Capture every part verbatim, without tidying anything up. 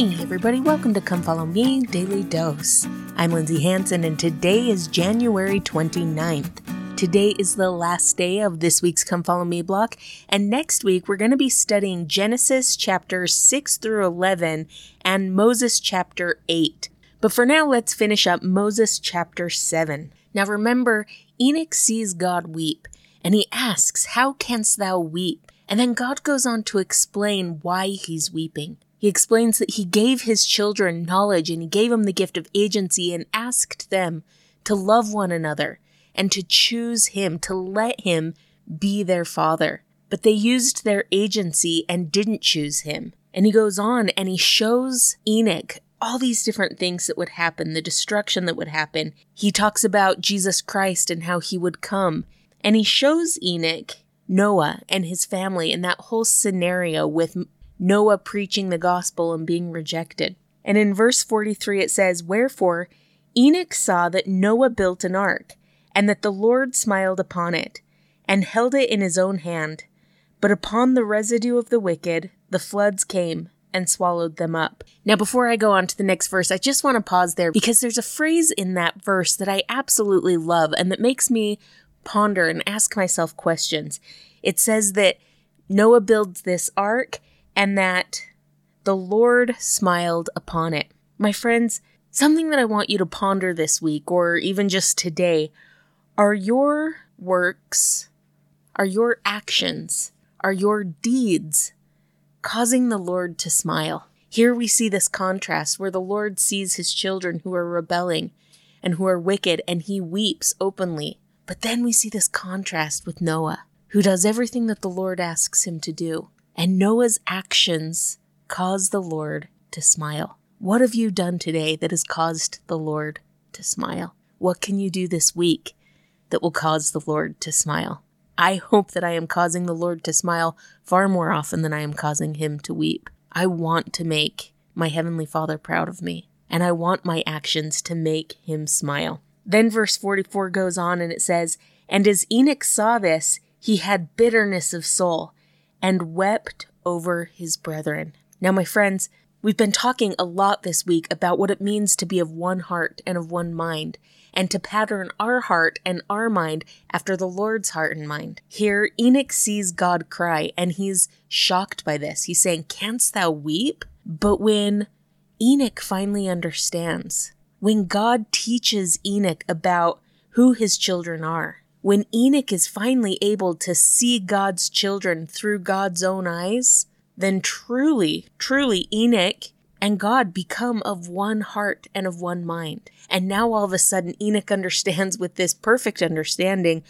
Hey everybody, welcome to Come Follow Me Daily Dose. I'm Lindsay Hansen and today is January twenty-ninth. Today is the last day of this week's Come Follow Me block, and next week we're going to be studying Genesis chapter six through eleven and Moses chapter eight. But for now, let's finish up Moses chapter seven. Now remember, Enoch sees God weep, and he asks, "How canst thou weep?" And then God goes on to explain why he's weeping. He explains that he gave his children knowledge and he gave them the gift of agency and asked them to love one another and to choose him, to let him be their father. But they used their agency and didn't choose him. And he goes on and he shows Enoch all these different things that would happen, the destruction that would happen. He talks about Jesus Christ and how he would come. And he shows Enoch Noah and his family and that whole scenario with Noah preaching the gospel and being rejected. And in verse forty-three it says, "Wherefore Enoch saw that Noah built an ark, and that the Lord smiled upon it, and held it in his own hand. But upon the residue of the wicked the floods came, and swallowed them up." Now before I go on to the next verse, I just want to pause there, because there's a phrase in that verse that I absolutely love, and that makes me ponder and ask myself questions. It says that Noah builds this ark, and that the Lord smiled upon it. My friends, something that I want you to ponder this week, or even just today, are your works, are your actions, are your deeds causing the Lord to smile? Here we see this contrast where the Lord sees his children who are rebelling and who are wicked, and he weeps openly. But then we see this contrast with Noah, who does everything that the Lord asks him to do. And Noah's actions caused the Lord to smile. What have you done today that has caused the Lord to smile? What can you do this week that will cause the Lord to smile? I hope that I am causing the Lord to smile far more often than I am causing him to weep. I want to make my Heavenly Father proud of me, and I want my actions to make him smile. Then verse forty-four goes on and it says, "And as Enoch saw this, he had bitterness of soul, and wept over his brethren." Now, my friends, we've been talking a lot this week about what it means to be of one heart and of one mind, and to pattern our heart and our mind after the Lord's heart and mind. Here, Enoch sees God cry, and he's shocked by this. He's saying, "Canst thou weep?" But when Enoch finally understands, when God teaches Enoch about who his children are, when Enoch is finally able to see God's children through God's own eyes, then truly, truly Enoch and God become of one heart and of one mind. And now all of a sudden Enoch understands, with this perfect understanding,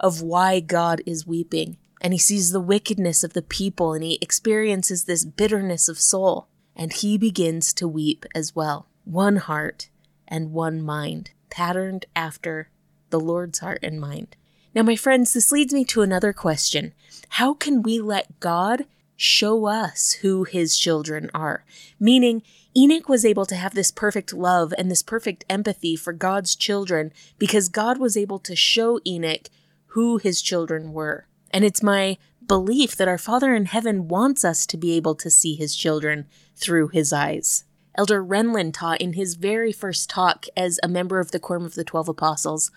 of why God is weeping. And he sees the wickedness of the people and he experiences this bitterness of soul. And he begins to weep as well. One heart and one mind, patterned after the Lord's heart and mind. Now, my friends, this leads me to another question. How can we let God show us who his children are? Meaning, Enoch was able to have this perfect love and this perfect empathy for God's children because God was able to show Enoch who his children were. And it's my belief that our Father in Heaven wants us to be able to see his children through his eyes. Elder Renlund taught in his very first talk as a member of the Quorum of the Twelve Apostles,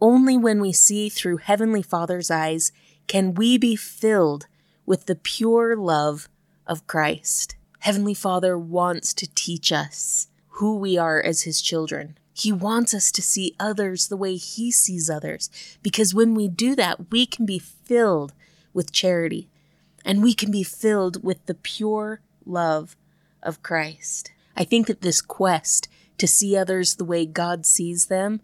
"Only when we see through Heavenly Father's eyes can we be filled with the pure love of Christ." Heavenly Father wants to teach us who we are as his children. He wants us to see others the way he sees others, because when we do that, we can be filled with charity and we can be filled with the pure love of Christ. I think that this quest to see others the way God sees them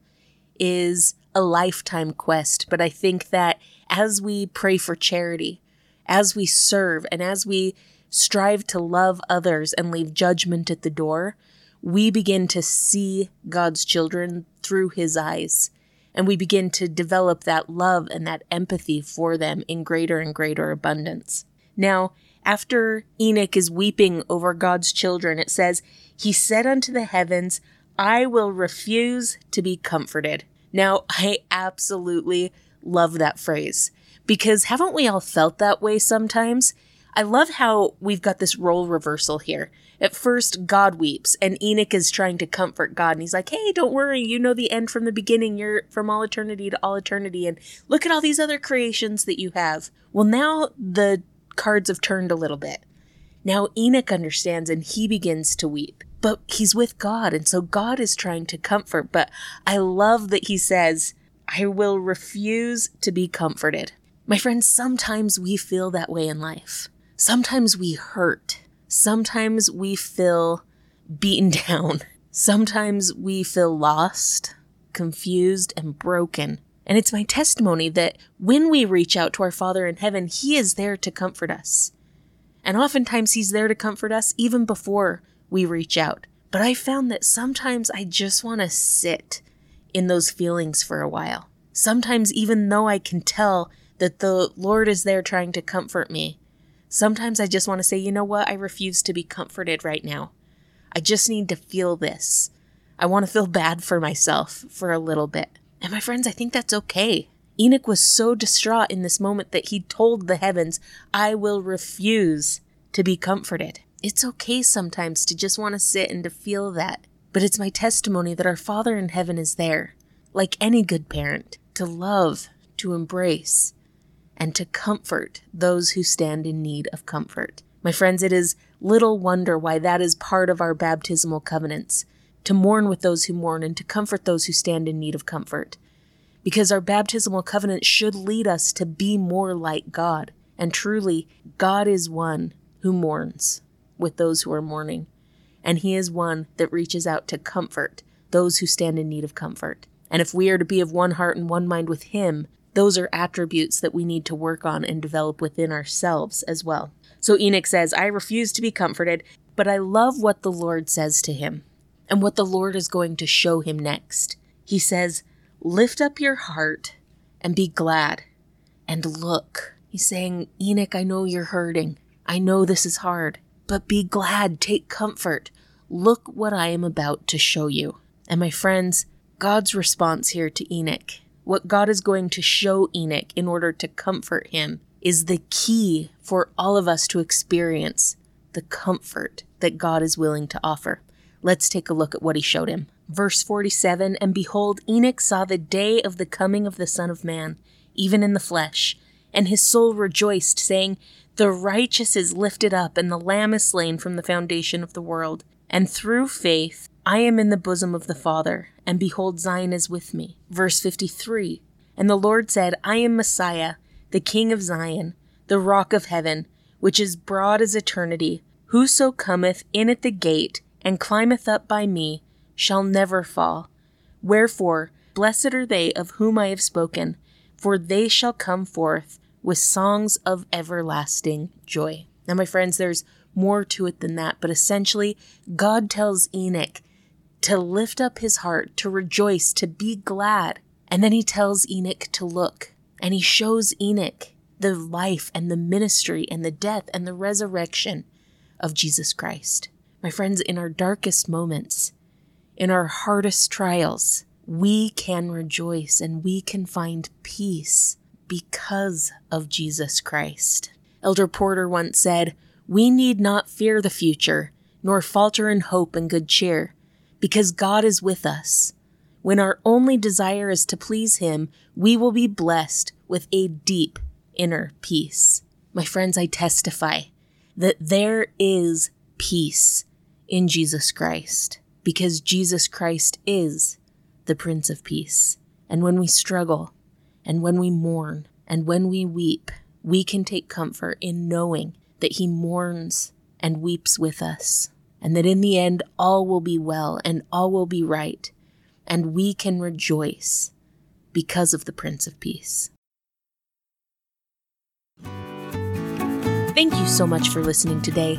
is a lifetime quest, but I think that as we pray for charity, as we serve, and as we strive to love others and leave judgment at the door, we begin to see God's children through his eyes, and we begin to develop that love and that empathy for them in greater and greater abundance. Now, after Enoch is weeping over God's children, it says, "He said unto the heavens, I will refuse to be comforted." Now, I absolutely love that phrase, because haven't we all felt that way sometimes? I love how we've got this role reversal here. At first, God weeps, and Enoch is trying to comfort God, and he's like, hey, don't worry, you know the end from the beginning, you're from all eternity to all eternity, and look at all these other creations that you have. Well, now the cards have turned a little bit. Now Enoch understands, and he begins to weep. But he's with God, and so God is trying to comfort, but I love that he says, I will refuse to be comforted. My friends, sometimes we feel that way in life. Sometimes we hurt. Sometimes we feel beaten down. Sometimes we feel lost, confused, and broken. And it's my testimony that when we reach out to our Father in heaven, He is there to comfort us. And oftentimes He's there to comfort us even before we reach out. But I found that sometimes I just want to sit in those feelings for a while. Sometimes, even though I can tell that the Lord is there trying to comfort me, sometimes I just want to say, you know what? I refuse to be comforted right now. I just need to feel this. I want to feel bad for myself for a little bit. And my friends, I think that's okay. Enoch was so distraught in this moment that he told the heavens, I will refuse to be comforted. It's okay sometimes to just want to sit and to feel that. But it's my testimony that our Father in heaven is there, like any good parent, to love, to embrace, and to comfort those who stand in need of comfort. My friends, it is little wonder why that is part of our baptismal covenants, to mourn with those who mourn and to comfort those who stand in need of comfort, because our baptismal covenant should lead us to be more like God, and truly, God is one who mourns with those who are mourning, and He is one that reaches out to comfort those who stand in need of comfort. And if we are to be of one heart and one mind with Him, those are attributes that we need to work on and develop within ourselves as well. So Enoch says, I refuse to be comforted, but I love what the Lord says to him and what the Lord is going to show him next. He says, lift up your heart and be glad and look. He's saying, Enoch, I know you're hurting. I know this is hard, but be glad, take comfort. Look what I am about to show you. And my friends, God's response here to Enoch, what God is going to show Enoch in order to comfort him, is the key for all of us to experience the comfort that God is willing to offer. Let's take a look at what He showed him. Verse forty-seven, and behold, Enoch saw the day of the coming of the Son of Man, even in the flesh, and his soul rejoiced, saying, the righteous is lifted up, and the Lamb is slain from the foundation of the world. And through faith, I am in the bosom of the Father, and behold, Zion is with me. Verse fifty-three, and the Lord said, I am Messiah, the King of Zion, the rock of heaven, which is broad as eternity. Whoso cometh in at the gate, and climbeth up by me, shall never fall. Wherefore, blessed are they of whom I have spoken, for they shall come forth with songs of everlasting joy. Now, my friends, there's more to it than that, but essentially, God tells Enoch to lift up his heart, to rejoice, to be glad. And then He tells Enoch to look. And He shows Enoch the life and the ministry and the death and the resurrection of Jesus Christ. My friends, in our darkest moments, in our hardest trials, we can rejoice and we can find peace because of Jesus Christ. Elder Porter once said, we need not fear the future, nor falter in hope and good cheer, because God is with us. When our only desire is to please Him, we will be blessed with a deep inner peace. My friends, I testify that there is peace in Jesus Christ, because Jesus Christ is the Prince of Peace. And when we struggle, and when we mourn, and when we weep, we can take comfort in knowing that He mourns and weeps with us, and that in the end, all will be well and all will be right, and we can rejoice because of the Prince of Peace. Thank you so much for listening today.